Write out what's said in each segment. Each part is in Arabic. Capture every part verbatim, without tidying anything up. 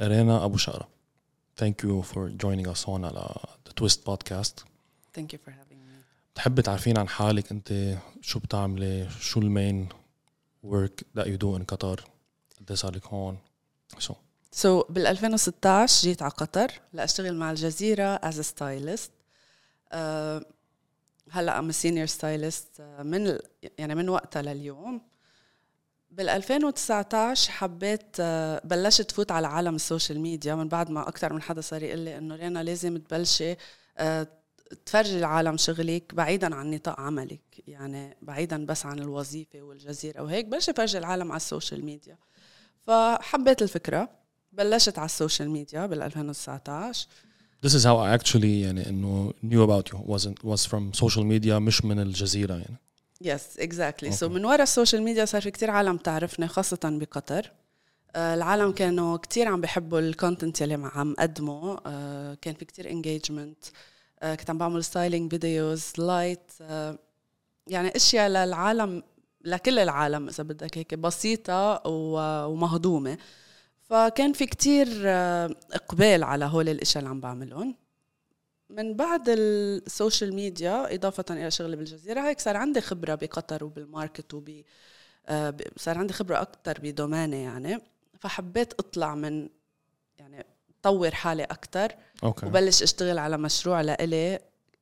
Reina Abou Chakra. Thank you for joining us on the Twist podcast. Thank you for having me. بتحب تعرفين عن حالك أنت شو بتعملي شو المين work that you do in Qatar قد ايش صارلك هون so so بال twenty sixteen جيت على قطر لأشتغل مع الجزيرة as a stylist. uh, هلا I'm a senior stylist من يعني من وقتها لليوم. بال twenty nineteen حبيت بلشت فوت على عالم السوشيال ميديا من بعد ما أكتر من حدا صار يقول لي إنه رينا لازم تبلشي تفرجي العالم شغلك بعيدا عن نطاق عملك, يعني بعيدا بس عن الوظيفة والجزيرة وهيك بلشت فرجي العالم على السوشيال ميديا. فحبيت الفكرة بلشت على السوشيال ميديا بال twenty nineteen. This is how I actually يعني إنه knew about you wasn't was from social media مش من الجزيرة يعني. Yes, exactly. Okay. So من وراء السوشيال ميديا صار في كتير عالم تعرفني خاصة بقطر. آه, العالم كانوا كتير عم بيحبوا الكونتنت يلي عم قدمه. آه, كان في كتير انجيجمنت. آه, كنت عم بعمل ستايلينج فيديوز لايت. آه, يعني اشياء للعالم لكل العالم إذا بدك هيك بسيطة ومهضومة. فكان في كتير آه, إقبال على هول الاشياء اللي عم بعملهم. من بعد السوشيال ميديا إضافة إلى شغلي بالجزيرة هيك صار عندي خبرة بقطر وبالماركت وب آه صار عندي خبرة أكتر بدوماني يعني. فحبيت أطلع من يعني طور حالي أكتر okay. وبلش أشتغل على مشروع لإلي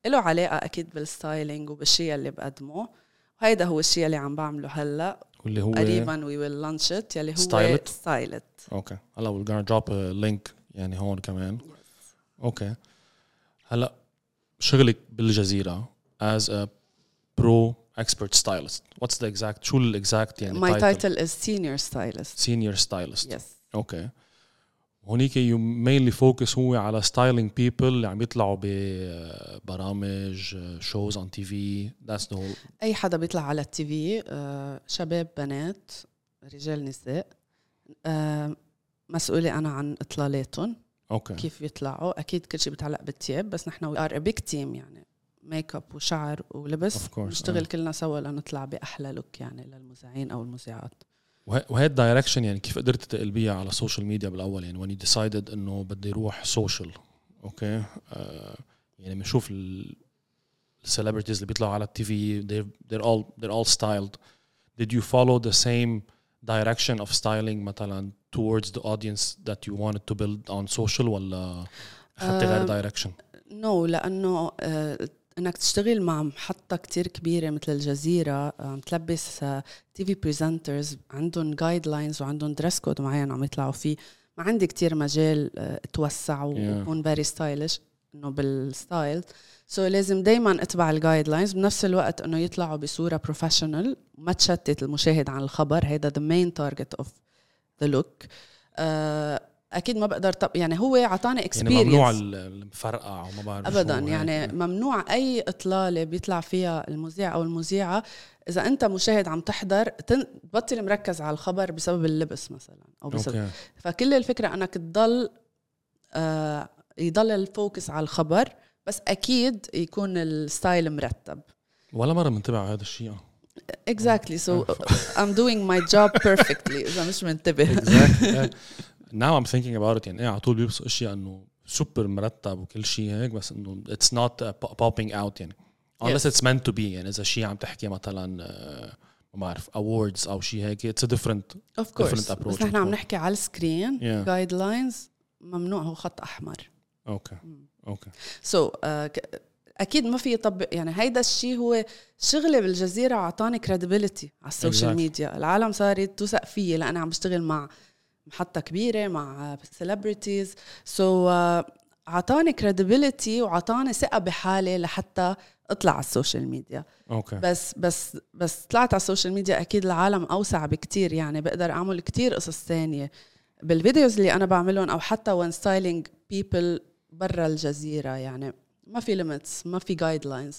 إله علاقة أكيد بالستايلينج وبالشيء اللي بقدمه, وهيدا هو الشيء اللي عم بعمله هلأ واللي هو قريباً we will launch it يلي هو Stylit. أوكي هلأ we're gonna drop a link يعني هون كمان أوكي yes. okay. هلا شغلك بالجزيرة as a pro expert stylist. What's the exact شو ال exact يعني My title? title is senior stylist. Senior stylist. Yes. Okay. هونيك you mainly focus هو على styling people اللي عم يطلعوا ببرامج shows on T V. That's the whole. أي حدا بيطلع على ال T V شباب بنات رجال نساء مسؤولة أنا عن إطلالاتهم. Okay. كيف يطلعوا أكيد كل شيء بتعلق بالتياب بس نحن we are a big team يعني ميك اب وشعر ولبس نشتغل yeah. كلنا سوا لنطلع بأحلى لوك يعني للمذيعين أو المذيعات. وهي الدايركشن يعني كيف قدرت تقلبيها على السوشيال ميديا بالأول يعني when you decided إنه بدي روح سوشيال أوكي okay. uh, يعني بنشوف السيلبرتيز اللي بيطلعوا على التي في they're they're all they're all styled. Did you follow the same direction of styling مثلا towards the audience that you wanted to build on social ولا حتى غير direction؟ no لأنه أنك تشتغل مع محطة كتير كبيرة مثل الجزيرة متلبس تي في presenters عندهم guidelines وعندهم dress code معين عم يطلعوا فيه, ما عندي كتير مجال توسع وكون very stylish إنه بالستايل so لازم دايما اتبع الجايدلاينز بنفس الوقت إنه يطلعوا بصورة professional وما تشتت المشاهد عن الخبر. هيدا the main target of the look. uh, أكيد ما بقدر طب يعني هو عطاني experience يعني ممنوع المفرقع وما بعرف أبدا يعني ممنوع أي إطلالة بيطلع فيها المذيع أو المذيعة إذا أنت مشاهد عم تحضر تبطل مركز على الخبر بسبب اللبس مثلا أو بسبب okay. فكل الفكرة أنك تضل آه يضل الفوكس على الخبر بس أكيد يكون الستايل مرتب. ولا مرة منتبه على هذا الشيء. Exactly. So I'm doing my job perfectly. إذا مش منتبه. Exactly. Now I'm thinking about it. يعني إيه على طول بيبص أشياء إنه سوبر مرتب وكل شيء هيك بس إنه it's not popping out يعني unless it's meant to be يعني إذا شيء عم تحكي مثلا ما أعرف awards أو شيء هيك it's a different of course different approach. بس نحن عم نحكي على السكرين yeah. guidelines ممنوع هو خط أحمر. اوكي اوكي سو اكيد ما في يطبق يعني هيدا الشيء هو شغله بالجزيره اعطاني كريديبيليتي على السوشيال ميديا. العالم صارت تثق فيي لان عم بشتغل مع محطه كبيره مع سيلبرتيز سو اعطاني كريديبيليتي وعطاني ثقه بحالي لحتى اطلع على السوشيال ميديا. اوكي بس بس بس طلعت على السوشيال ميديا اكيد العالم اوسع بكتير يعني بقدر اعمل كتير قصص ثانيه بالفيديوز اللي انا بعملهم او حتى وان ستايلينج بيبل برا الجزيرة يعني ما في limits ما في guidelines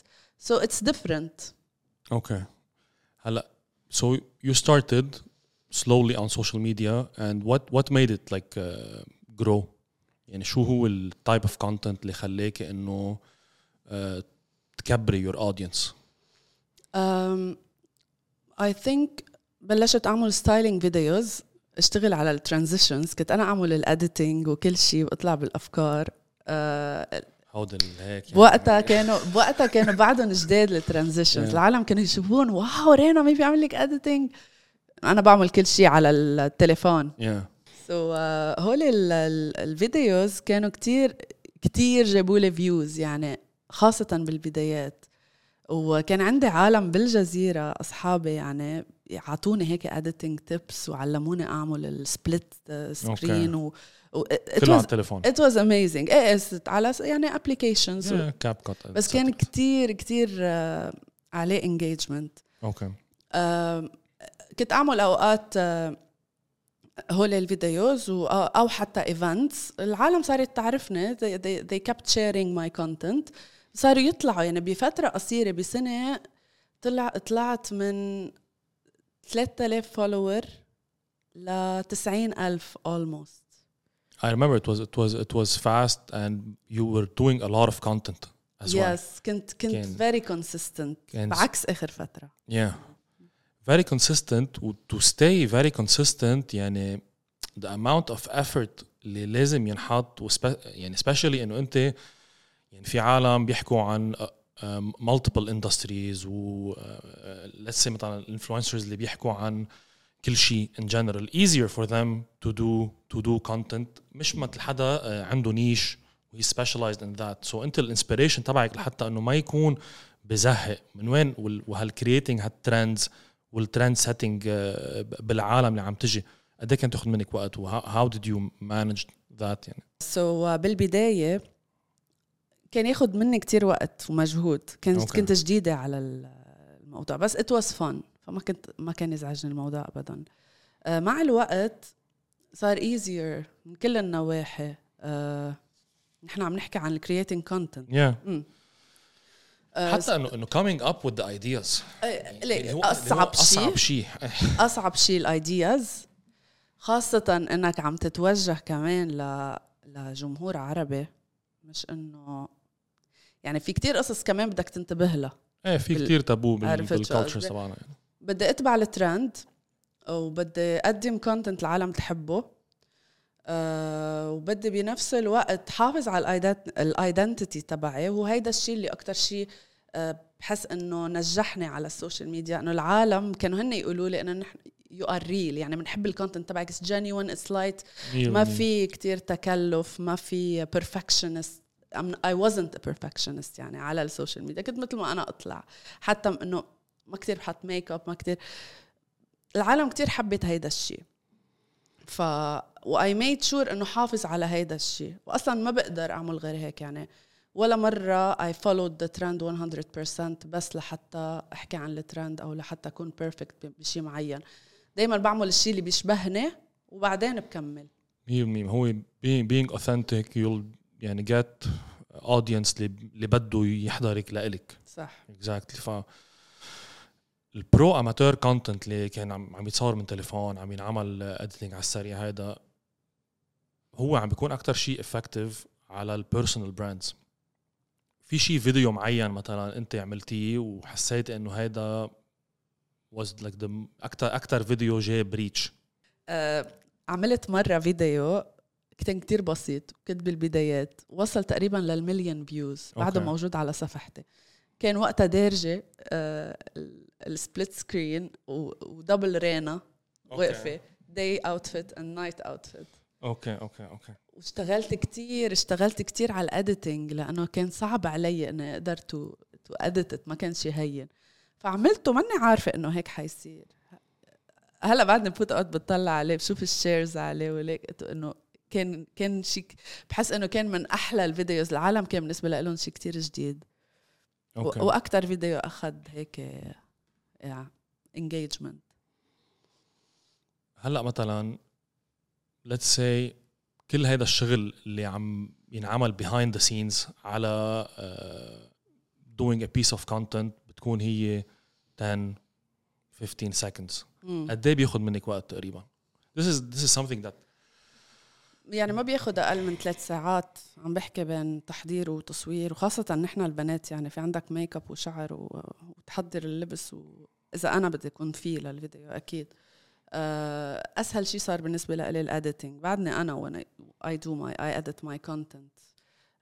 so it's different. Okay هلا so you started slowly on social media and what what made it like uh, grow يعني شو هو ال type of content اللي خليك إنه uh, تكبري your audience؟ um, I think بلشت أعمل styling videos اشتغل على الترانزيشنز, كنت أنا أعمل الأديتينج وكل شيء وأطلع بالأفكار. أه هودل هيك يعني. بوقتها كانوا بوقتها كانوا بعدهم جداد للترانزيشنز. العالم كانوا يشوفون واو رينا ما بيعمل لك أديتينج, أنا بعمل كل شيء على التليفون. سو هول الفيديوز كانوا كتير كتير جابوا لي فيوز يعني, خاصة بالبدايات. وكان عندي عالم بالجزيرة أصحابي يعني يعطوني هيك editing tips وعلموني أعمل السبلت سكرين و كله على التليفون. It was amazing. إيه على يعني applications. CapCut. بس كان كتير كتير عليه engagement. أوكي. كنت أعمل أوقات هول الفيديوز أو حتى events. العالم صارت تعرفني. They they they kept sharing my content. صاروا يطلعوا يعني بفترة قصيرة بسنة طلع طلعت من three thousand فولوور ل ninety thousand almost. I remember it was it was it was fast and you were doing a lot of content as well. Yes, كنت كنت very consistent بعكس آخر فترة. Yeah, very consistent. To stay very consistent يعني the amount of effort اللي لازم ينحط يعني especially إنه أنت يعني في عالم بيحكوا عن multiple industries و let's say مثلا influencers اللي بيحكوا عن كل شيء in general, easier for them to do to do content, مش مثل حدا عنده نيش وهي specialized in that. So انت الانسبيريشن تبعك لحتى انه ما يكون بزهق من وين وهال creating هالترندز والترند setting بالعالم اللي عم تجي قد ايه كان تاخذ منك وقت و how did you manage that يعني. So uh, بالبداية كان ياخد مني كتير وقت ومجهود, كنت okay. كنت جديدة على الموضوع بس it was fun, فما كنت ما كان يزعجني الموضوع أبدا. آه مع الوقت صار easier من كل النواحي. آه نحن عم نحكي عن creating content. yeah. آه حتى إنه إنه coming up with the ideas. آه ليه أصعب شيء أصعب شيء أصعب شيء ال ideas, خاصة إنك عم تتوجه كمان ل لجمهور عربي, مش إنه يعني في كتير قصص كمان بدك تنتبه لها. ايه في بال... كتير تابو بال... بالكالتشر طبعا يعني. بدي اتبع الترند وبدي اقدم كونتنت العالم تحبه, أه وبدي بنفس الوقت حافظ على الايدنتيتي تبعي, وهيدا الشيء اللي اكتر شيء أه بحس انه نجحني على السوشيال ميديا, انه العالم كانوا هن يقولوا لي انه نحن يو ار ريل يعني بنحب الكونتنت تبعك جينيون سلايت, ما في كتير تكلف, ما في بيرفكشنست. I wasn't a perfectionist يعني على السوشيال ميديا, كنت مثل ما أنا أطلع, حتى إنه ما كتير بحط ميك أب, ما كتير العالم كتير حبت هيدا الشيء. ف وI made sure إنه حافظ على هيدا الشيء, وأصلا ما بقدر أعمل غير هيك يعني. ولا مرة I followed the trend one hundred percent بس لحتى أحكي عن الترند أو لحتى أكون perfect بشيء معين. دايما بعمل الشيء اللي بيشبهني وبعدين بكمل. ميم هو being being authentic, you'll يعني جات audience اللي بده يحضرك لإلك. صح. Exactly. ف البرو أماتور كونتنت اللي كان عم يتصور من تليفون عم ينعمل editing على السريع, هذا هو عم بيكون أكتر شيء effective على ال personal brands. في شيء فيديو معين مثلا أنت عملتيه وحسيت إنه هذا was like the أكتر أكتر فيديو جاب ريتش. أه عملت مرة فيديو كان كتير بسيط, كنت بالبدايات, وصل تقريبا للمليون فيوز بعده okay. موجود على صفحتي. كان وقتها دارجة آه السبلت سكرين ودبل رينا okay. وقفة داي اوتفيت and نايت اوتفيت. اوكي اوكي اوكي. واشتغلت كتير اشتغلت كتير على الاديتنج لأنه كان صعب علي أن أقدر تو تو أديتت, ما كان شيء هين, فعملته ماني عارفة إنه هيك حيصير. هلا بعدني بفوت أوقات بتطلع عليه بشوف الشيرز عليه ولقيت إنه كان كان شيء بحس انه كان من احلى الفيديوز. العالم كان بالنسبه لهم شيء كتير جديد okay. واكثر فيديو اخذ هيك انجيجمنت. هلا مثلا let's say كل هذا الشغل اللي عم ينعمل behind the scenes على uh, doing a piece of content بتكون هي ten fifteen seconds, قد ايه بياخذ منك وقت تقريبا؟ this is this is something that يعني ما بياخد أقل من ثلاث ساعات. عم بحكي بين تحضير وتصوير, وخاصة نحن البنات يعني في عندك ميك اب وشعر وتحضر اللبس, وإذا أنا بدي أكون فيه للفيديو أكيد أسهل شيء صار بالنسبة لي الأديتينج. بعدني أنا when I, I do my I edit my content.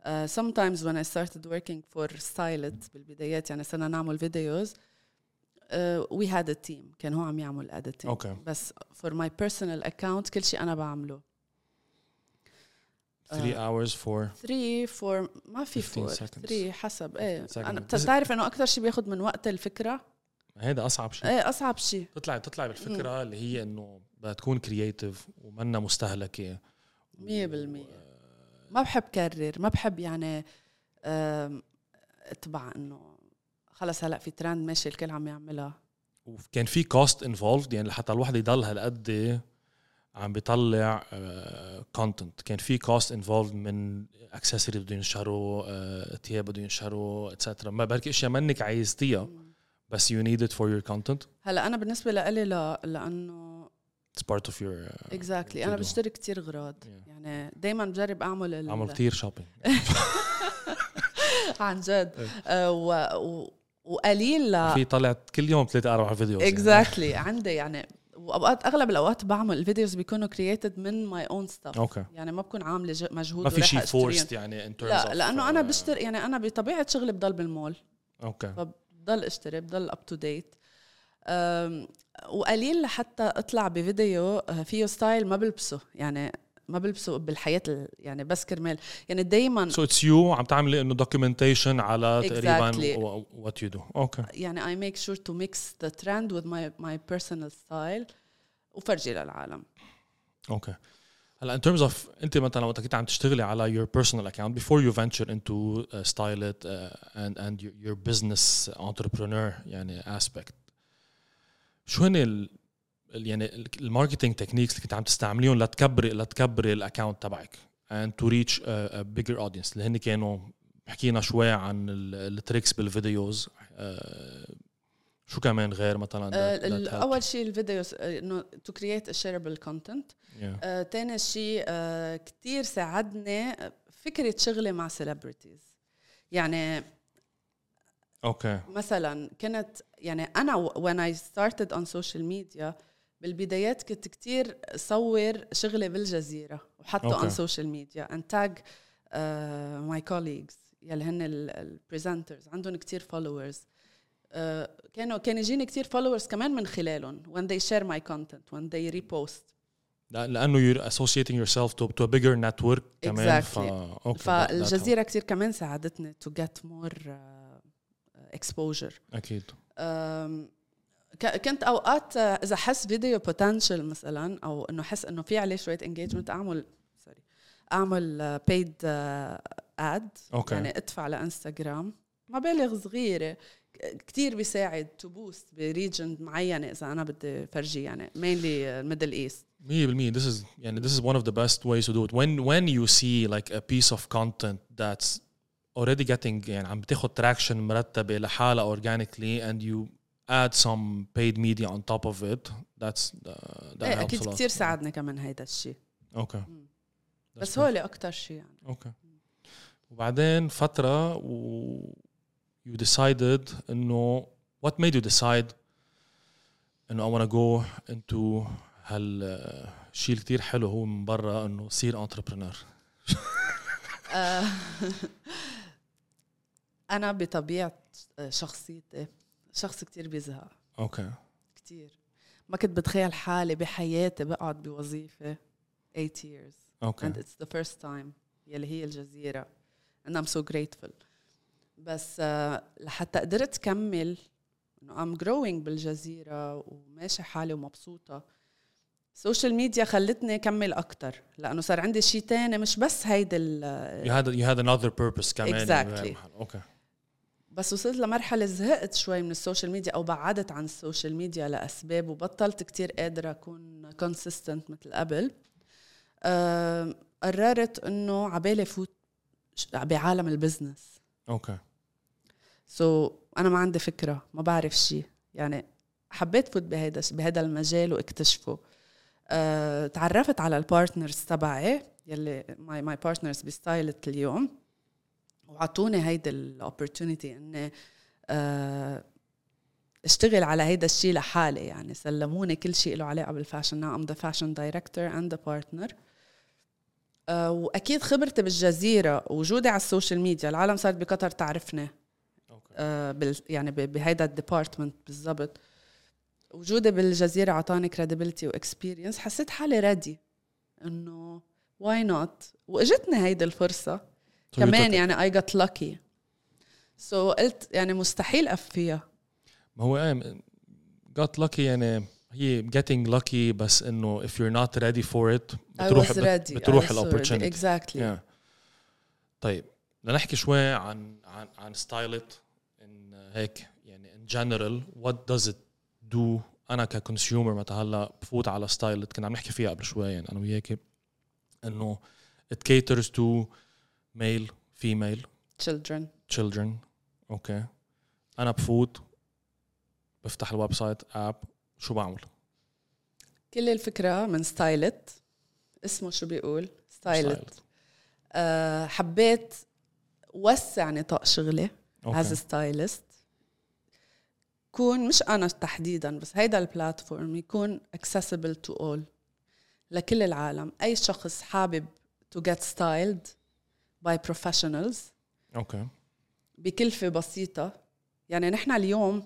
Uh, sometimes when I started working for Stylit بالبدايات يعني صرنا نعمل videos, uh, we had a team كان هو عم يعمل editing. Okay. بس for my personal account كل شيء أنا بعمله. Three uh, hours for three for ما في four seconds. three حسب إيه. أنا بتعرف إنه أكثر شيء بياخد من وقت الفكرة. هذا أصعب شيء. إيه أصعب شيء. تطلع تطلع بالفكرة اللي هي إنه بتكون كرياتيف ومنا مستهلكة. مية بالمية. ما بحب كرر ما بحب يعني اتبع إنه خلص هلأ في ترند ماشي الكل عم يعملها. وكان في كوست انفولفد يعني لحتى الواحد يضل هالقد عم بيطلع كونتنت كان في كوست انفولفد من اكسسوارز بده ينشروا ثياب بده ينشروا اتسترا ما بركي اشياء منك عايزتيها بس you need it for your content. هلأ أنا بالنسبة لألي لا لأنه it's part of your uh, exactly. أنا بشتري كتير غراض yeah. يعني دايما بجرب أعمل أعمل كتير شوبينج عن جد uh, و, و وقليل لا في طلعت كل يوم ثلاثة أربعة فيديوز exactly يعني. عندي يعني وأوقات أغلب الأوقات بعمل الفيديوز بيكونوا created من my own stuff okay. يعني ما بكون عاملة مجهود ما في شيء forced يعني in terms لا لأنه أنا بشتري يعني أنا بطبيعة شغلي بضل بالمول أوكي okay. بضل اشتري بضل up to date وقليل لحتى اطلع بفيديو فيه ستايل ما بلبسه يعني ما بلبسه بالحياة يعني بس كرمال يعني دايما so it's you عم تعمل انه documentation على exactly. تقريبا what you do okay. يعني I make sure to mix the trend with my, my personal style وفرجي للعالم okay. هلا in terms of انت مثلا وقت كنت عم تشتغلي على your personal account before you venture into uh, Stylit uh, and, and your business entrepreneur يعني aspect شو هن ال يعني الماركتينج تكنيكس اللي كنت عم تستعمليهم لتكبري لتكبري الاكونت تبعك and to reach a, a bigger audience اللي هن كانوا حكينا شوي عن التريكس بالفيديوز uh, شو كمان غير مثلا uh, اول شيء الفيديوز انه تو كرييت ا شيربل كونتنت ثاني شيء uh, كتير ساعدني فكره شغلي مع سيلبرتيز يعني اوكي okay. مثلا كانت يعني انا when I started on social media بالبدايات كنت كتير صور شغلي بالجزيره وحطه okay. on social media and tag uh, my colleagues يلي هن ال presenters عندهم كتير followers uh, كانوا كان يجيني كتير followers كمان من خلالهم when they share my content when they repost لأنه you're associating yourself to, to a bigger network exactly. كمان فا okay, فالجزيره كتير كمان ساعدتني to get more uh, exposure. أكيد. كنت أوقات إذا حس فيديو potential مثلاً أو إنه حس إنه في عليه شوية engagement أعمل sorry أعمل paid ad okay. يعني أدفع على إنستغرام مبالغ صغيرة كتير بيساعد to boost بريجن معينة إذا أنا بدي فرجي يعني mainly Middle East. Me, me. This is يعني this is one of the best ways to do it. When when you see like a piece of content that's already getting يعني عم بتاخد traction مرتبة لحالة organically and you add some paid media on top of it that's uh, that ايه helps a lot. أكيد كتير ساعدنا كمان هيدا الشيء. Okay. بس هو اللي أكتر شيء يعني. Okay. وبعدين فترة و you decided إنه what made you decide إنه I want to go into هالشيء كتير حلو هو من برا إنه صير entrepreneur. أنا بطبيعة شخصيتي شخص كتير بيزهق أوكي كتير ما كنت بتخيل حالي بحياتي بقعد بوظيفة eight years أوكي. and it's the first time يلي هي الجزيرة and I'm so grateful بس لحتى قدرت كمل I'm growing بالجزيرة وماشي حالي ومبسوطة سوشيال ميديا خلتني أكمل أكتر لأنه صار عندي شيء تاني مش بس هيدا ال you had you had another purpose كمان exactly okay. بس وصلت لمرحلة زهقت شوي من السوشيال ميديا أو بعدت عن السوشيال ميديا لأسباب وبطلت كتير قادرة أكون consistent مثل قبل أه قررت إنه عبالي فوت بعالم البزنس okay so أنا ما عندي فكرة ما بعرف شيء يعني حبيت فوت بهذا بهذا المجال واكتشفه أه، تعرفت على البارتنرز تبعي يلي ماي ماي بارتنرز بستايلت اليوم وعطوني هيدا الاوبورتونيتي ان اشتغل على هيدا الشيء لحالي يعني. سلموني كل شيء له علاقة بالفاشن. I'm the fashion director and the partner. أه وأكيد خبرتي بالجزيرة وجودي على السوشيال ميديا، العالم صارت بقطر تعرفني أه بال يعني بهيدا الديبارتمنت بالضبط. وجودي بالجزيرة عطاني credibility و experience، حسيت حالي رادي إنه why not، وإجتني هيدا الفرصة كمان يعني I got lucky. so قلت يعني مستحيل أفيها. ما هو got lucky يعني هي getting lucky، بس إنه if you're not ready for it بتروح بت بتروح الopportunity. exactly. yeah. طيب لنحكي شوي عن عن عن stylit إن هيك يعني in general what does it do. أنا ككونسيومر متى هلا بفوت على stylit، كنا عم نحكي فيها قبل شوي يعني أنا وياك، إنه it caters to male female children children okay. أنا بفوت بفتح الويب سايت آب، شو بعمل؟ كل الفكرة من ستايلت، اسمه شو بيقول ستايلت. أه حبيت وسع نطاق شغلي as a stylist، يكون مش أنا تحديدا بس هيدا البلاتفورم يكون accessible to all، لكل العالم. أي شخص حابب to get styled by professionals أوكي. بكلفة بسيطة يعني. نحن اليوم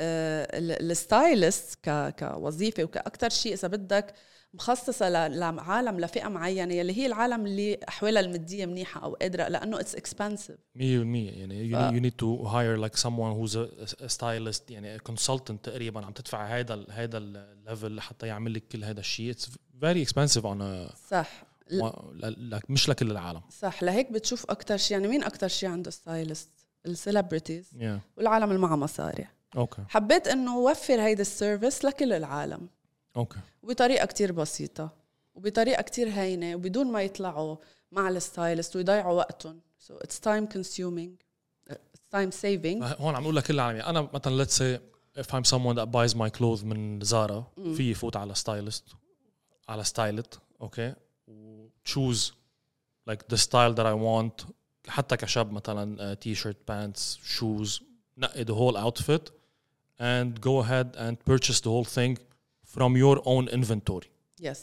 الستايلست كوظيفة وكأكتر شيء إذا بدك مخصصة لعالم لفئة معينة اللي هي العالم اللي أحوالها المادية منيحة أو قادرة، لأنه it's expensive مية بالمية يعني. ف... you need to hire like someone who's a stylist يعني a consultant تقريبا، عم تدفع هذا هذا الليفل حتى يعمل لك كل هذا الشيء. it's very expensive on a... صح ل... ل... مش لكل العالم. صح. لهيك بتشوف أكتر شيء يعني مين أكتر شيء عنده ستايلست؟ السيلبرتيز yeah. والعالم اللي معه مصاري. أوكي. حبيت أنه أوفر هيدا السيرفيس لكل العالم أوكي. وبطريقة كتير بسيطة وبطريقة كتير هينة وبدون ما يطلعوا مع الستايلست ويضيعوا وقتهم. so it's time consuming it's time saving. هون عم أقول لك كل العالم. أنا مثلا let's say if I'm someone that buys my clothes من زارا mm. في يفوت على ستايلست على ستايلت أوكي choose like the style that I want. حتى كشاب مثلا تي-شيرت pants shoes نقي the whole outfit and go ahead and purchase the whole thing from your own inventory. Yes.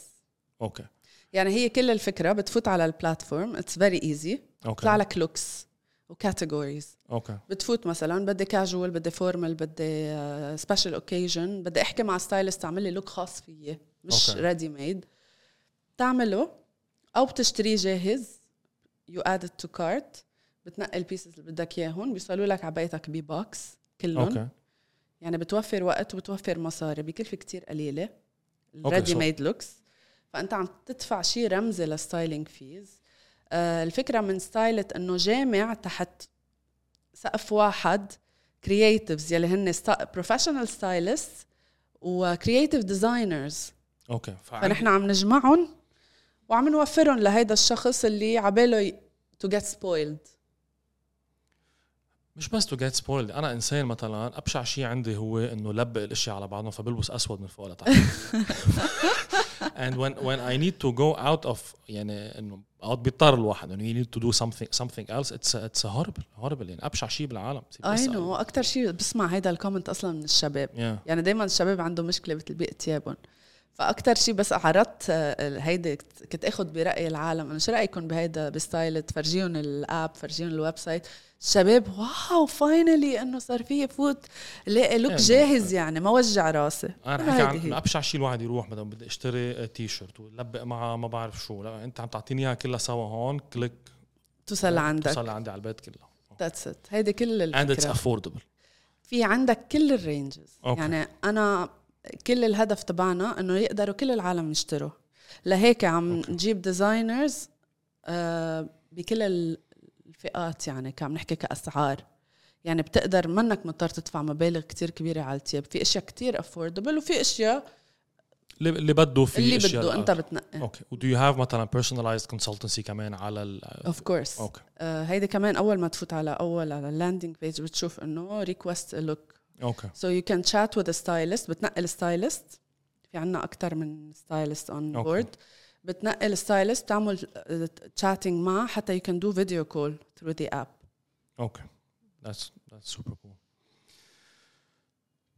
Okay. يعني هي كل الفكرة بتفوت على البلاتفورم it's very easy. Okay. طلع لك looks و categories. Okay. بتفوت مثلاً بدي casual بدي formal بدي special occasion بدي أحكي مع stylist تعمل لي look خاص فيه مش okay. ready made. تعمله أو بتشتري جاهز you add it to cart. بتنقل البيسز اللي بدك اياهم بيوصلوا لك على بيتك ببوكس كلهم أوكي. يعني بتوفر وقت وبتوفر مصاري بكلفه كتير قليله الريدي ميد لوكس. فانت عم تدفع شيء رمزي للستايلينج فيز. آه الفكره من ستايلت انه جامع تحت سقف واحد كرييتيفز يلي هن بروفيشنال ستايلست وكرييتيف ديزاينرز اوكي. فنحن عم نجمعهم وعم نوفرهم لهيدا الشخص اللي عباله تو جيت سبويلد. مش بس تو جيت سبويلد. أنا إنسان مثلاً أبشع شيء عندي هو إنه لبق الأشياء على بعضهم فبلبس أسود من فوق لتحت. and when when I need to go out of يعني إنه أو بيضطر الواحد إنه you need to do something something else it's a, it's a horrible horrible يعني أبشع شيء بالعالم. I know. أكتر شيء بسمع هيدا الكومنت أصلاً من الشباب yeah. يعني دايماً الشباب عنده مشكلة بتلبيق تيابهم. فأكتر شيء بس عرضت هيدا كنت أخذ برأي العالم أنا شو رأيكم بهيدا بستايلت، فرجيون الآب فرجيون الويب سايت. الشباب واو فاينالي إنه صار فيه يفوت لقى لوك جاهز يعني ما وجع راسي. أنا حكي عن أبشع شيء الواحد يروح مثلا بدي اشتري تيشرت ولبق معه ما بعرف شو. لا أنت عم تعطينيها كلها سوا هون كليك توصل عندك توصل عندي على البيت كلها. that's it. هيدا كل الفكرة. and it's affordable. في عندك كل الرينجز okay. يعني أنا كل الهدف تبعنا انه يقدروا كل العالم يشتروا. لهيك عم okay. نجيب ديزاينرز آه بكل الفئات يعني. كعم نحكي كأسعار يعني بتقدر منك مضطر تدفع مبالغ كتير كبيرة على التياب. في اشياء كتير affordable وفي اشياء اللي بده في اللي اشياء اللي بده انت بتنقي اوكي. ودو يو هاف مثلا personalized consultancy كمان على ال of course اوكي. آه هيدي كمان اول ما تفوت على اول على اللاندينج بيج بتشوف انه request a look okay. so you can chat with a stylist. بتنقل stylist. في عنا أكتر من stylist on okay. board. بتنقل stylist تعمل chatting معه حتى you can do video call through the app okay. that's that's super cool.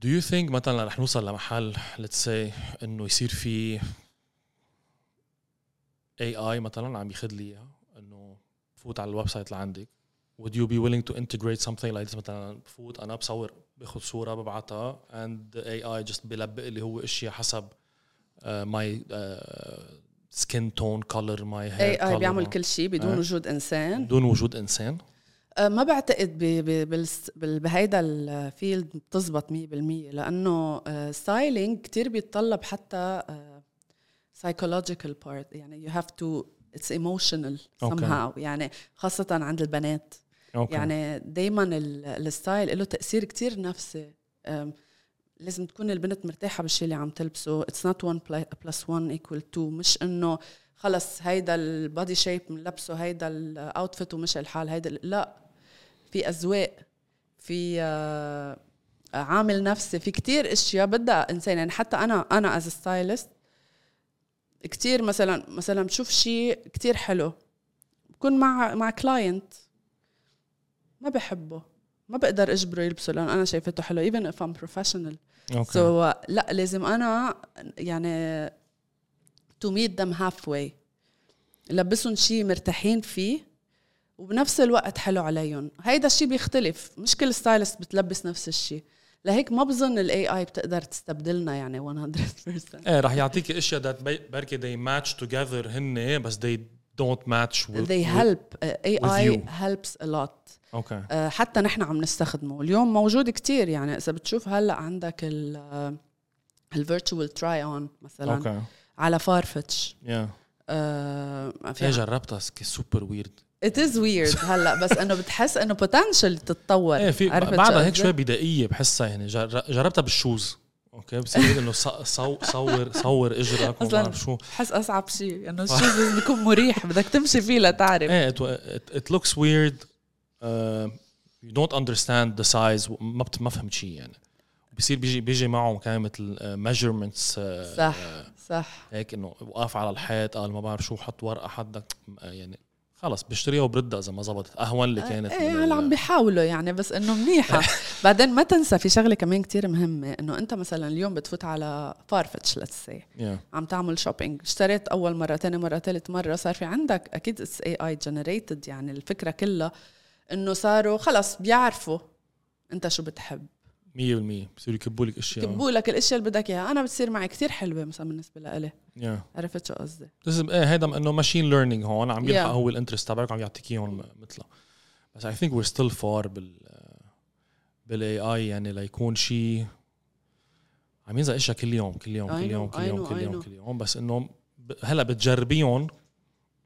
Do you think مثلا رح نوصل لمحل let's say إنه يصير في إيه آي مثلا عم يخد لي إنه فوت على الويب سايت لعندك, would you be willing to integrate something like this مثلا فوت أنا بصور بأخذ صورة ببعتها and the إيه آي just بلبق اللي هو إشياء حسب uh, my uh, skin tone color my hair إيه آي color بيعمل كل شيء بدون uh, وجود إنسان بدون وجود إنسان ما بعتقد بهيدا الفيلد بتزبط مية بالمية لأنه styling كتير بيتطلب حتى psychological part يعني you have to it's emotional somehow okay. يعني خاصة عند البنات okay. يعني دايما الستايل له تأثير كتير نفسي لازم تكون البنت مرتاحة بالشي اللي عم تلبسه it's not one plus one equal two مش إنه خلص هيدا البادي شيب ملبسه هيدا الاوتفيت ومش الحال هيدا لا في أذواق في عامل نفسي في كتير اشياء بدها انسان يعني حتى انا انا از ستايلست كتير مثلا مثلا بشوف شيء كتير حلو بكون مع مع كلاينت ما بحبه ما بقدر اجبره يلبسه لأن انا شايفته حلو even if I'm professional okay. so لا لازم انا يعني to meet them halfway لبسهم شيء مرتاحين فيه وبنفس الوقت حلو عليهم هيدا الشيء بيختلف مش كل ستايلست بتلبس نفس الشيء لهيك ما بظن الاي اي بتقدر تستبدلنا يعني one hundred percent ايه رح يعطيك اشياء ذات بركي they match together هن بس they don't match with they help اي اي helps a lot okay. uh, حتى نحن عم نستخدمه اليوم موجود كتير يعني اذا بتشوف هلا عندك ال virtual try on مثلا okay. على Farfetch. Yeah. ايه جربتها سوبر ويرد. It is weird هلا بس إنه بتحس إنه potential تتطور. إيه في بعضها هيك شوي بدائية بحسها يعني جربتها بالشوز. أوكي بصير إنه صو صور صور إجرك. أصلاً شو. حس أصعب شيء إنه الشوز لازم يكون مريح بدك تمشي فيه لتعرف. إيه it looks weird. You don't understand the size ما بت ما فهمت شيء يعني. بيصير بيجي بيجي معهم كان مثل measurements صح صح هيك انه وقف على الحيط قال ما بعرف شو حط ورقه حدك يعني خلص بشتريها وبردها اذا ما زبطت اهون اللي كانت ايه هلا عم بيحاولوا يعني بس انه منيحه بعدين ما تنسى في شغله كمان كتير مهمه انه انت مثلا اليوم بتفوت على Farfetch let's say yeah. عم تعمل شوبينج اشتريت اول مره ثاني مره ثالث مره صار في عندك اكيد it's إيه آي generated يعني الفكره كلها انه صاروا خلص بيعرفوا انت شو بتحب مية بالمية بصير يكبوا لك اشياء يكبوا لك الاشياء اللي بدك اياها انا بتصير معي كتير حلوه مثلا بالنسبه لإلي yeah. عرفت شو قصدي لازم ايه هيدا انه ماشين ليرنينج هون عم يلحق yeah. هو الانترست تبعك عم يعطيك اياهم مثله بس اي ثينك وير ستيل فار بال بالاي اي يعني ليكون شيء عم ينزل اشياء كل يوم كل يوم كل يوم كل يوم كل يوم كل يوم بس انه هلا بتجربيهم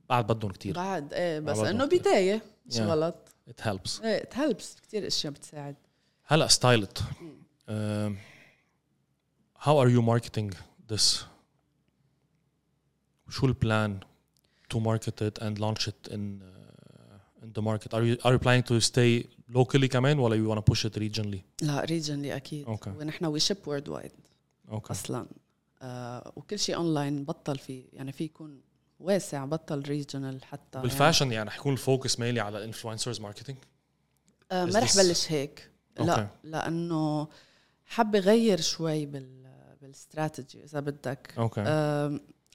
بعد بدهم كتير بعد ايه بس انه بدايه مش yeah. غلط it helps ايه it helps كتير اشياء بتساعد هلا ستايلت um, how are you marketing this شو البلان to market it and launch it in uh, in the market are you are you planning to stay locally كمان ولا you want to push it regionally لا regionally اكيد okay. ونحن we ship worldwide okay. اصلا uh, وكل شيء اونلاين بطل في يعني في يكون واسع بطل regional حتى بالفاشن يعني, يعني رح يكون الفوكس مالي على الانفلونسرز ماركتينج uh, ما رح بلش هيك لا okay. لأنه حابة غير شوي بال بالستراتيجي إذا بدك okay.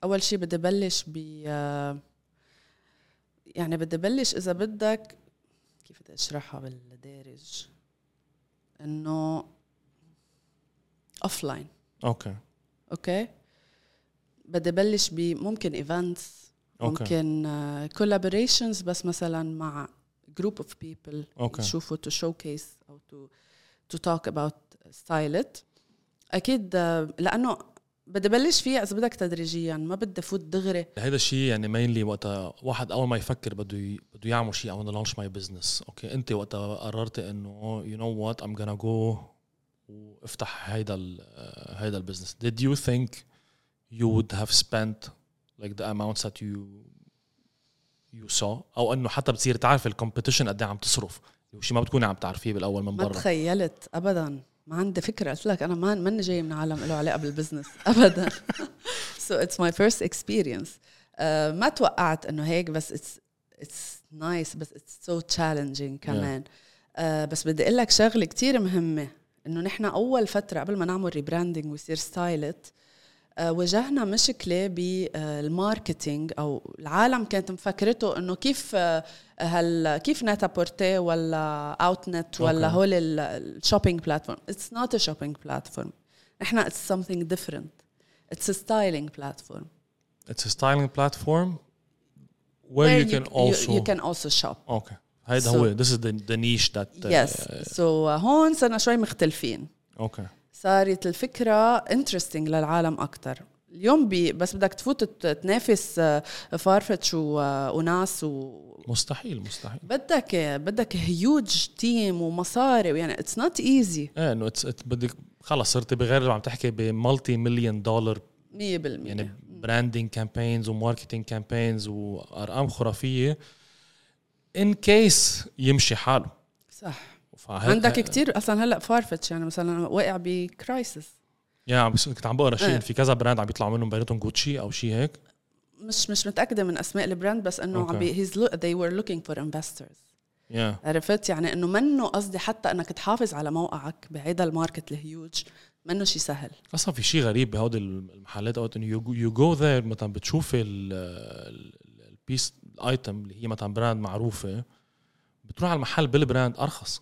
أول شيء بدي بلش ب يعني بدي بلش إذا بدك كيف بدي أشرحها بالدارج إنه أوفلاين أوكي okay. أوكي okay. بدي بلش بممكن إيفنتس ممكن كولابوريشنز okay. بس مثلاً مع group of people okay. يشوفوا to showcase أو to to talk about Stylit أكيد لأنه بدي بلش فيه إذا بدك تدريجيا ما بدي فوت دغري هذا الشيء يعني mainly وقتها واحد أول ما يفكر بده بده يعمل شيء I want to launch my business أوكي okay. أنت وقتها قررت إنه you know what I'm gonna go وافتح هيدا ال هيدا ال business did you think you would have spent like the amounts that you يوصا او انه حتى بتصير تعرف الكومبيتيشن قد ايه عم تصرف وشي ما بتكون عم تعرفيه بالاول من برا ما تخيلت ابدا ما عندي فكره قلت لك انا ما من جاي من عالم له علاقه بالبزنس ابدا so it's my first experience uh, ما توقعت انه هيك بس it's it's nice بس it's so challenging كمان yeah. uh, بس بدي اقول لك شغله كتير مهمه إنه نحن أول فترة قبل ما نعمل ريبراندينج ويصير ستايلت واجهنا مشكلة بالماركتينج. أو العالم كانت مفكرته إنه كيف هال كيف ناتا بورتي ولا أوتنت ولا هول الشوبينج بلاتفورم. It's not a shopping platform. نحن it's something different. It's a styling platform. It's a styling platform where, where you, you can also you, you can also shop. Okay. هيدا هو. This is the the niche that. Uh, yes. So uh, هون صرنا شوي مختلفين. Okay. صارت الفكرة interesting للعالم أكتر. اليوم بي بس بدك تفوت تنافس فارفتش وناس و مستحيل مستحيل بدك بدك huge team ومصاري ويعني it's not easy. إيه إنه it's it بدك خلاص صرت بغير عم تحكي بمالتي مليون دولار. مية بالمية. يعني branding campaigns وماركتينج campaigns وأرقام خرافية. in case يمشي حاله. صح. عندك كتير أصلاً هلأ فارفتش يعني مثلاً واقع بكرايسس. يا بس كنت عم بقرأ شيء ايه. في كذا براند عم بيطلعوا منهم بيناتهم غوتشي أو شيء هيك. مش مش متأكدة من أسماء البراند بس إنه okay. عم بي look, they were looking for investors. يا. Yeah. عرفت يعني إنه منه قصدي حتى إنك تحافظ على موقعك بهيدا الماركت الهيوج منه شيء سهل. أصلاً في شيء غريب بهودي المحلات أو إنه you go there مثلاً بتشوف ال البيس الايتم اللي هي مثلا براند معروفه بتروح على المحل بالبراند ارخص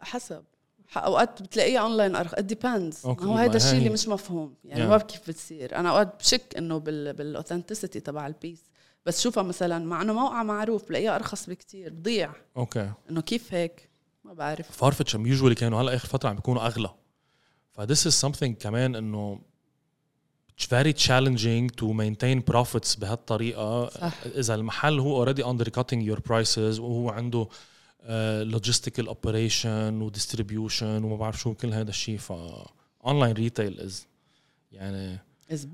حسب اوقات بتلاقيها اونلاين ارخص ديبندز هو هذا الشيء اللي مش مفهوم يعني yeah. ما كيف بتصير انا اوقات بشك انه بالاوثنتيسيتي تبع البيس بس شوفها مثلا مع انه موقع معروف بلاقيها ارخص بكتير بضيع اوكي okay. انه كيف هيك ما بعرف فارفتش يوجوالي كانوا هلا اخر فتره عم بيكونوا اغلى فديس از سمثينج كمان انه It's very challenging to maintain profits بهالطريقة إذا المحل هو already undercutting your prices وهو عنده uh, logistical operation و distribution وما بعرف شو كل هذا الشيء ف online retail is يعني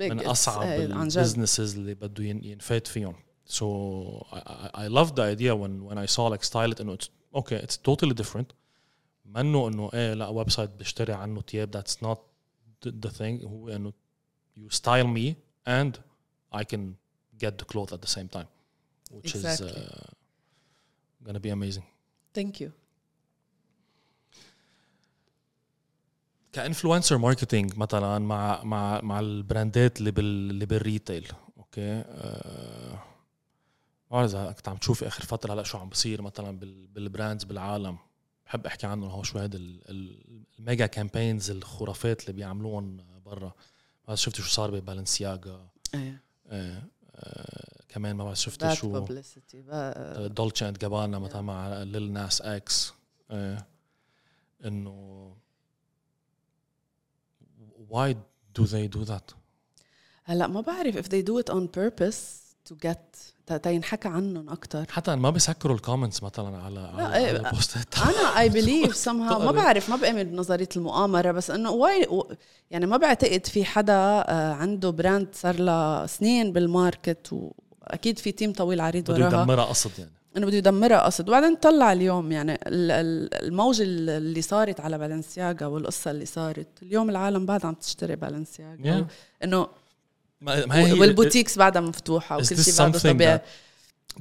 من أصعب ال businesses اللي بده ينفيد فيهم so I, I love the idea when when I saw like Stylit and it's okay it's totally different منه إنه إيه لا website بشتري عنه تياب that's not the thing هو إنه You style me and I can get the clothes at the same time, which exactly. is uh, going to be amazing. Thank you. كإنفلونسر ماركتينج مثلاً مع مع مع البراندات اللي بال اللي بالريتيل، أوكي. ما أعرف إذا كنت عم تشوف آخر فترة هلا شو عم بصير مثلاً بال بالبراندز بالعالم. بحب أحكي عنه هو شوي هاد الميجا كامبينز الخرافات اللي بيعملون برا. شفت شو صار ببالنسياغا ايه آه آه كمان ما بعرف شفت شو دولتشي اند غابانا مثلا مع ليل ناس اكس آه انه why do they do that هلا ما بعرف if they do it on purpose to get تا ينحكى عنهم أكتر حتى ما بيسكروا الكومنتس مثلا على على البوستات أنا I believe somehow ما بعرف ما بأمن بنظرية المؤامرة بس إنه واي يعني ما بعتقد في حدا عنده براند صار له سنين بالماركت وأكيد في تيم طويل عريض وراها بده يدمرها قصد يعني إنه بده يدمرها قصد وبعدين طلع اليوم يعني الموجة اللي صارت على بالنسياغا والقصة اللي صارت اليوم العالم بعد عم تشتري بالنسياغا yeah. إنه والبوتيكس بعدها مفتوحة وكل شيء بعده طبيعي.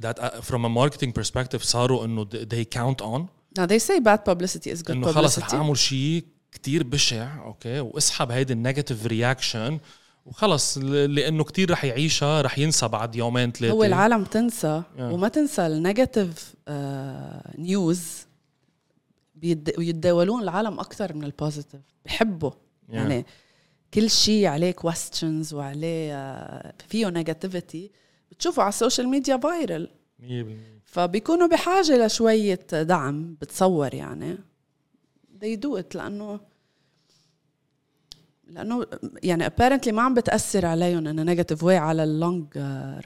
That, that uh, from a marketing perspective صاروا إنه they count on. Now they say bad publicity is good publicity. إنه خلاص رح أعمل شيء كتير بشع أوكي واسحب هيدا النيجاتيف رياكشن وخلاص لأنه كتير رح يعيشها رح ينسى بعد يومين ثلاثة. هو العالم تنسى yeah. وما تنسى النيجاتيف نيوز ويتداولون العالم أكتر من البوزيتيف بحبه yeah. يعني. كل شيء عليه questions وعليه فيه negativity بتشوفوا على السوشيال ميديا viral فبيكونوا بحاجة لشوية دعم بتصور يعني they do it لأنه لأنه يعني apparently ما عم بتأثر عليهم أنه negative way على ال long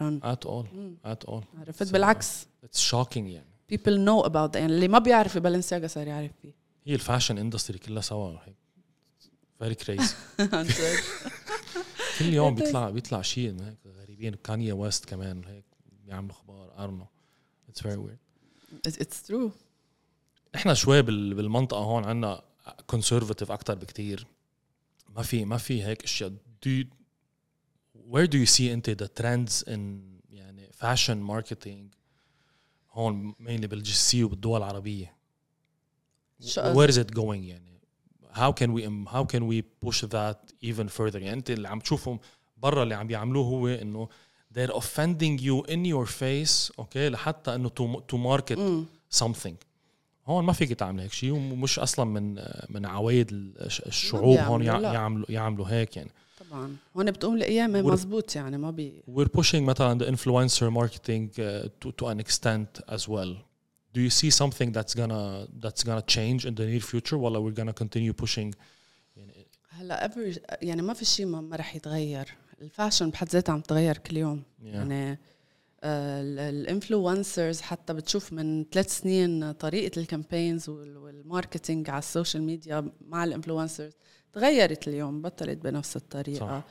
run at all at all عرفت so بالعكس it's shocking يعني people know about that. يعني اللي ما بيعرف بالنسياغا صار يعرف فيه هي الفاشن اندستري كلها سوا هيك very crazy. كل يوم بيطلع بيطلع شيء هيك غريبين كانيا ويست كمان هيك بيعملوا اخبار I don't know it's very weird. It's true. احنا شوي بالمنطقة هون عنا conservative أكتر بكتير ما في ما في هيك اشياء do you, where do you see into the trends in يعني fashion marketing هون mainly بالجي سي وبالدول العربية where is it going يعني how can we how can we push that even further. يعني انت اللي عم تشوفهم برا اللي عم يعملوه هو انه they're offending you in your face, okay, لحتى انه to, to market mm. something. هون ما فيك تعمل هيك شيء, ومش اصلا من من عوايد الشعوب هون يعملوا يعملوا هيك يعني. طبعا هون بتقوم الايام مزبوط يعني ما بي we're pushing مثلا the influencer marketing uh, to to an extent as well. Do you see something that's gonna that's gonna change in the near future, ولا we're gonna continue pushing يعني هلا every يعني ما في شيء ما رح يتغير. الفاشن بحد ذاتها عم تتغير كل يوم yeah. يعني الانفلونسرز حتى بتشوف من ثلاث سنين طريقة الكامبينز والماركتينج على السوشيال ميديا مع الانفلونسرز تغيرت اليوم, بطلت بنفس الطريقة.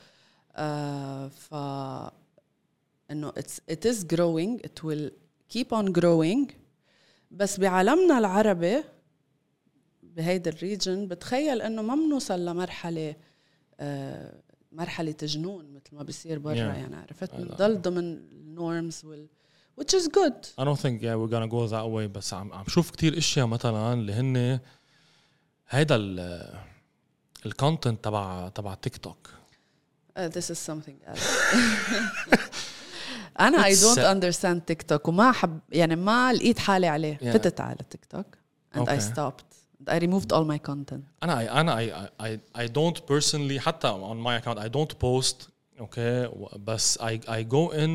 آه ف إنه it is growing, it will keep on growing. بس بعالمنا العربي بهيدا الريجن بتخيل إنه ما بنوصل لمرحلة آه مرحلة جنون مثل ما بيصير برا. yeah. يعني عرفت نضل ضمن norms وال which is good. I don't think yeah we're gonna go that way. بس عم عم شوف كتير اشياء مثلا اللي هن هيدا ال الcontent تبع تبع تيك توك. uh, this is something else. أنا I don't understand TikTok وما حب يعني ما لقيت حالي عليه. yeah. فتت على تيك توك and okay. I stopped. I removed all my content. And I, and I, I, I don't personally, حتى on my account, I don't post. Okay, but I, I go in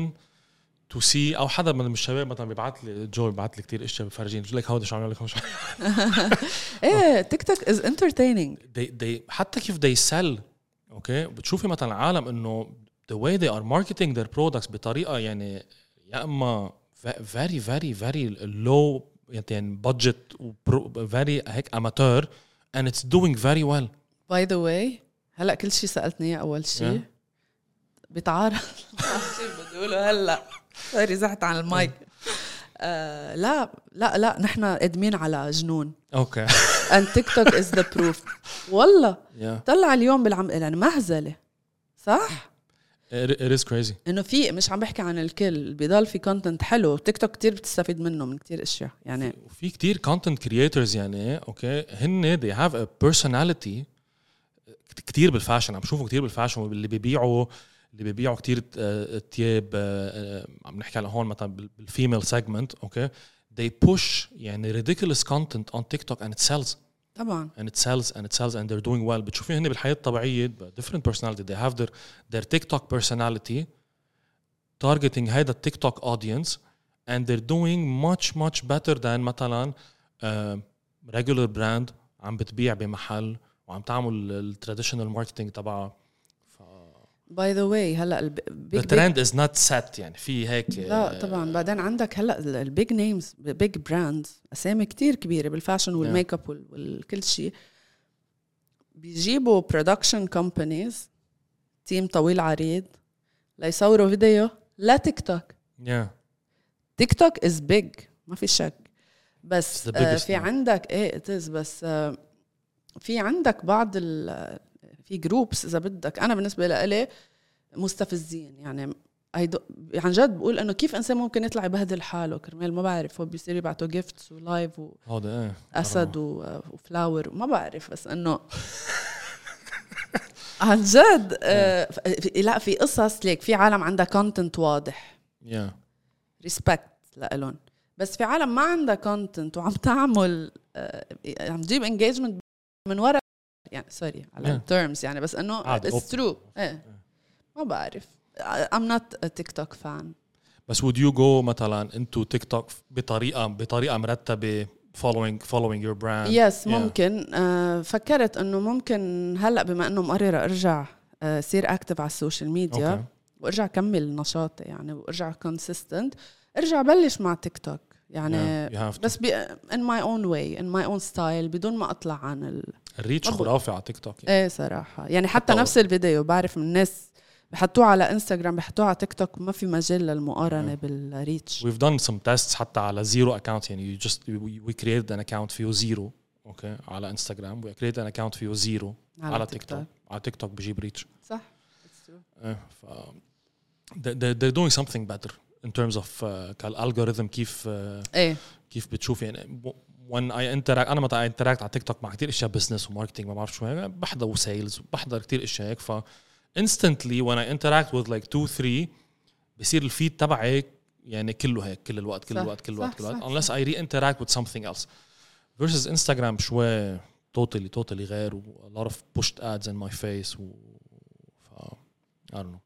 to see. أو حدا من الشباب مثلاً بيبعت لي جو بيبعت لي كتير إشياء بفرجين. بقول لك هذا شو عمل لك مش. إيه, TikTok is entertaining. They, they حتى كيف they sell. Okay, بتشوفي مثلاً عالم إنه the way they are marketing their products بطريقة يعني يا إما very, very, very low. يعني budget very هيك amateur and it's doing very well. By the way, هلا كل شيء سألتني يا أول شيء yeah. بتعارض بدوله هلا صار زحت عن المايك. آه لا لا لا نحن قدمين على جنون. okay. and TikTok is the proof. والله yeah. طلع اليوم بالعم يعني مهزلة صح. It is crazy. إنه في مش عم بحكي عن الكل بضل في content حلو. تيك توك كتير بتستفيد منه من كتير أشياء يعني. وفي كتير content creators يعني أوكي هن they have a personality كتير بالفاشن. عم شوفوا كتير بالفاشن اللي بيبيعوا اللي بيبيعوا كتير تياب. عم نحكي على هون مثلا بالفيميل segment أوكي they push يعني ridiculous content on TikTok and it sells. طبعاً. And it sells and it sells and they're doing well. بتشوفين هني بالحياة الطبيعية different personality. They have their their TikTok personality targeting هيدا TikTok audience and they're doing much much better than مثلاً uh, regular brand عم بتبيع بمحل وعم تعمل ال traditional marketing تبعه. ف... By the way هلا ال big the trend big... is not set يعني في هيك. لا طبعاً. بعدين عندك هلا ال big names big brands أسامي كتير كبيرة بالفاشن والميك اب والكل شيء بيجيبوا production companies تيم طويل عريض ليصوروا فيديو لا تيك توك. yeah. تيك توك is big ما في شك. بس آه في now. عندك إيه it is بس آه في عندك بعض ال في جروبس إذا بدك أنا بالنسبة لإلي مستفزين يعني عن جد بقول إنه كيف إنسان ممكن يطلع بهدل حاله كرمال ما بعرف هو بيصير يبعتوا جيفتس ولايف وأسد وفلاور وما بعرف بس إنه عن جد آه لا في قصص ليك في عالم عندها كونتنت واضح yeah. respect لألون. بس في عالم ما عندها كونتنت وعم تعمل آه عم تجيب engagement من وراء يعني سوري على yeah. terms يعني بس إنه it's true. إيه ما بعرف I'm not a TikTok fan. بس would you go مثلا into TikTok بطريقة بطريقة مرتبة following following your brand? Yes yeah. ممكن uh, فكرت إنه ممكن هلأ بما إنه مقررة أرجع uh, سير active على السوشيال ميديا okay. وأرجع كمل نشاطي يعني وأرجع consistent أرجع بلش مع TikTok يعني yeah, بس in my own way in my own style بدون ما أطلع عن ال الريتش خرافي على TikTok يعني. إيه صراحة يعني حتى نفس الفيديو بعرف من الناس بحطوه على انستغرام بحطوه على تيك توك ما في مجال للمقارنة yeah. بالريتش. We've done some tests حتى على zero account يعني you just we, we created an account for zero okay على انستغرام we created an account for zero على, على تيك توك على تيك توك بجيب ريتش صح. It's true. إيه ف they they're doing something better in terms of uh, كالالجوريثم كيف uh, إيه. كيف بتشوف يعني when I interact أنا متى interact على تيك توك مع كتير إشياء business وماركتينج ما بعرف شو هاي بحضر sales بحضر كتير إشياء هيك ف instantly when I interact with like two three بصير الفيد تبعي يعني كله هيك كل الوقت كل الوقت كل الوقت كل الوقت unless I re-interact with something else versus Instagram شوي totally totally غير a lot of pushed ads in my face و ف I don't know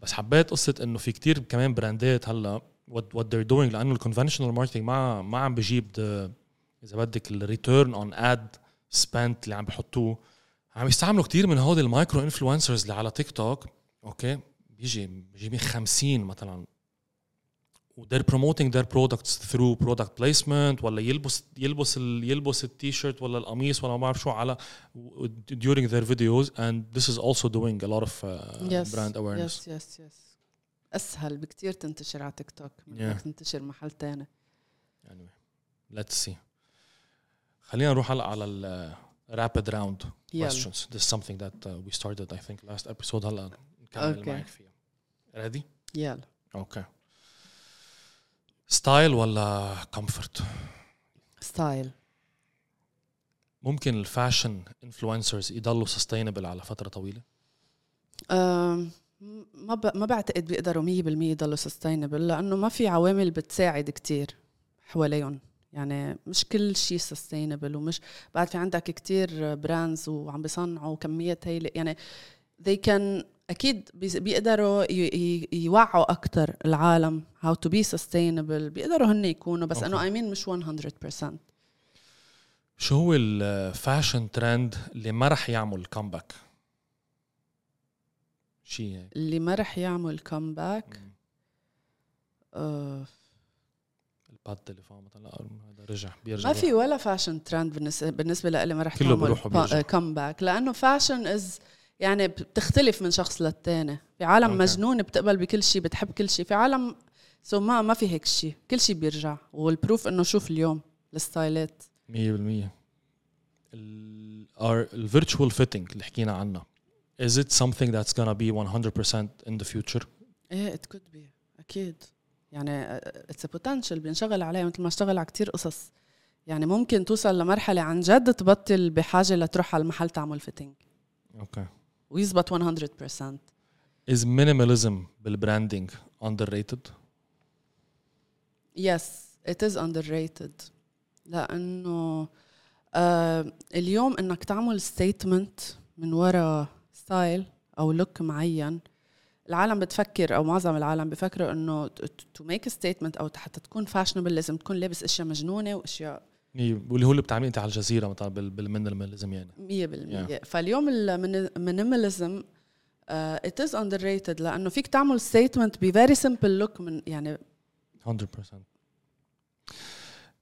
بس حبيت قصة إنه في كتير كمان براندات هلا what what they're doing لأنه ال conventional marketing ما ما عم بجيب the إذا بدك ال return on ad spent اللي عم بحطوه عم يستعملوا كتير من هودي المايكرو إنفلونسرز اللي على تيك توك أوكي بيجي بيجيبين خمسين مثلاً و they're promoting their products through product placement ولا يلبس يلبس ال يلبس التيشيرت ولا القميص ولا ما بعرف شو على during their videos and this is also doing a lot of uh, yes, brand awareness. Yes, yes, yes. أسهل بكتير تنتشر على تيك توك من yeah. تنتشر محل تاني. يعني anyway, let's see. خلينا نروح هلا على ال rapid round yeah. questions. This is something that uh, we started I think last episode هلا نكمل معك فيها. Ready? يلا. Okay. ستايل ولا كومفورت؟ ستايل. ممكن الفاشن انفلونسرز يضلوا سستينبل على فترة طويلة؟ أم ما ب... ما بعتقد بيقدروا مية بالمية يضلوا سستينبل لأنه ما في عوامل بتساعد كتير حواليهم يعني مش كل شيء سستينبل ومش بعد في عندك كتير براندز وعم بيصنعوا كمية هاي يعني they can أكيد بيقدروا يوعوا أكتر العالم how to be sustainable بيقدروا هن يكونوا بس okay. أنا I mean مش one hundred percent. شو هو الفاشن ترند اللي ما رح يعمل كومباك؟ شيء اللي ما رح يعمل كومباك أه الباد اللي فاهم مثلا هذا رجع بيرجع ما في ولا فاشن ترند بالنسبة بالنسبة لإلي ما رح يعمل كومباك لأنه فاشن is يعني بتختلف من شخص للتاني في عالم okay. مجنون بتقبل بكل شيء بتحب كل شيء في عالم سو ما ما في هيك شيء كل شيء بيرجع والبروف انه شوف اليوم الستايلات مية بالمية ال الفيرتشوال فيتنج اللي حكينا عنه is it something that's gonna be one hundred percent in the future ايه it could be اكيد يعني it's a potential بنشغل عليه مثل ما اشتغل على كتير قصص يعني ممكن توصل لمرحله عن جد تبطل بحاجه لتروح على المحل تعمل فيتنج اوكي ويزبط one hundred percent. Is minimalism بالbranding underrated? Yes, it is underrated. لأنه uh, اليوم إنك تعمل statement من وراء style أو look معين العالم بتفكر أو معظم العالم بفكروا إنه to make a statement أو حتى تكون fashionable لازم تكون لابس أشياء مجنونة وأشياء واللي هو اللي بتعمل انت على الجزيرة مثلا بالمينيماليزم يعني مية بالمية فاليوم المينيماليزم it is underrated لأنه فيك تعمل statement ب very simple look من يعني one hundred percent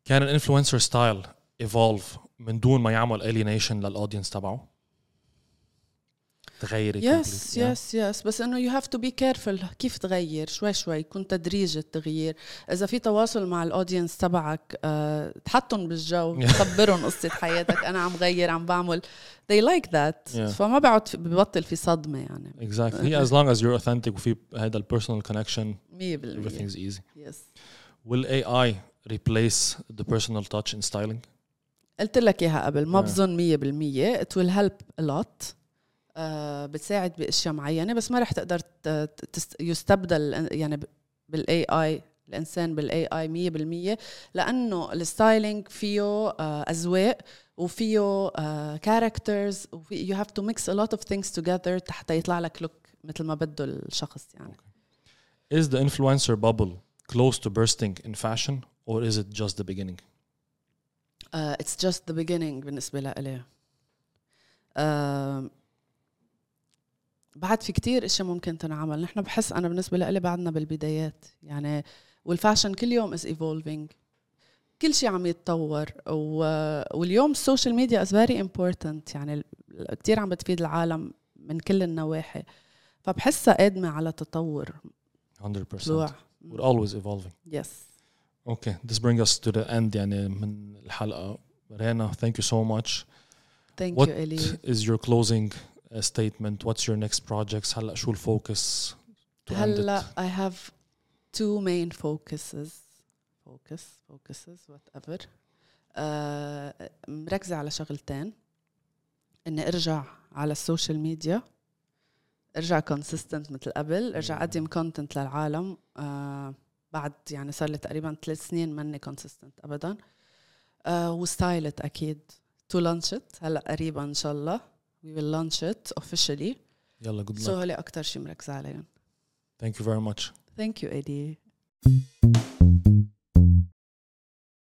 كان الانفلونسر ستايل evolve من دون ما يعمل alienation للأودينس تبعه تغير yes yes yes بس إنه you have to be careful كيف تغير شوي شوي يكون تدريج التغيير إذا في تواصل مع الأودينس تبعك أه, تحطهم بالجو خبرهم قصة حياتك أنا عم غير عم بعمل they like that yeah. فما بعد ببطل في صدمة يعني exactly as long as you're authentic وفي هذا ال personal connection everything's easy yes will A I replace the personal touch in styling قلت لك إياها قبل ما بظن مية بالمية it will help a lot آه بتساعد بأشياء معينة بس ما رح تقدر يستبدل يعني بالاي اي الإنسان بالاي اي مية بالمية لأنه الستايلينج فيه آه أذواق وفيه آه كاركترز وفيه you have to mix a lot of things together حتى يطلع لك لوك مثل ما بده الشخص يعني okay. Is the influencer bubble close to bursting in fashion or is it just the beginning? Uh, it's just the beginning بالنسبة لألي آه بعد في كتير إشياء ممكن تنعمل نحن بحس أنا بالنسبة لي بعدنا بالبدايات يعني والفاشن كل يوم is evolving كل شيء عم يتطور واليوم السوشيال ميديا is very important يعني كتير عم بتفيد العالم من كل النواحي فبحسها قادمة على تطور one hundred percent we're always evolving yes okay this brings us to the end يعني من الحلقة رينا thank you so much thank what you Eli what is your closing a statement what's your next projects هلا شو الفوكس هلا I have two main focuses focus focuses whatever مركزة على شغلتين، إني أرجع على السوشيال ميديا، أرجع كونسيستنت مثل قبل، أرجع أقدم كونتنت للعالم. بعد يعني صار لي تقريبا ثلاث سنين ماني كونسيستنت أبدا. وستايلت أكيد to launch it هلأ قريبا إن شاء الله we will launch it officially. يلا good luck. So هلأ أكتر شي مركزة عليهم. Thank you very much. Thank you, Eddie.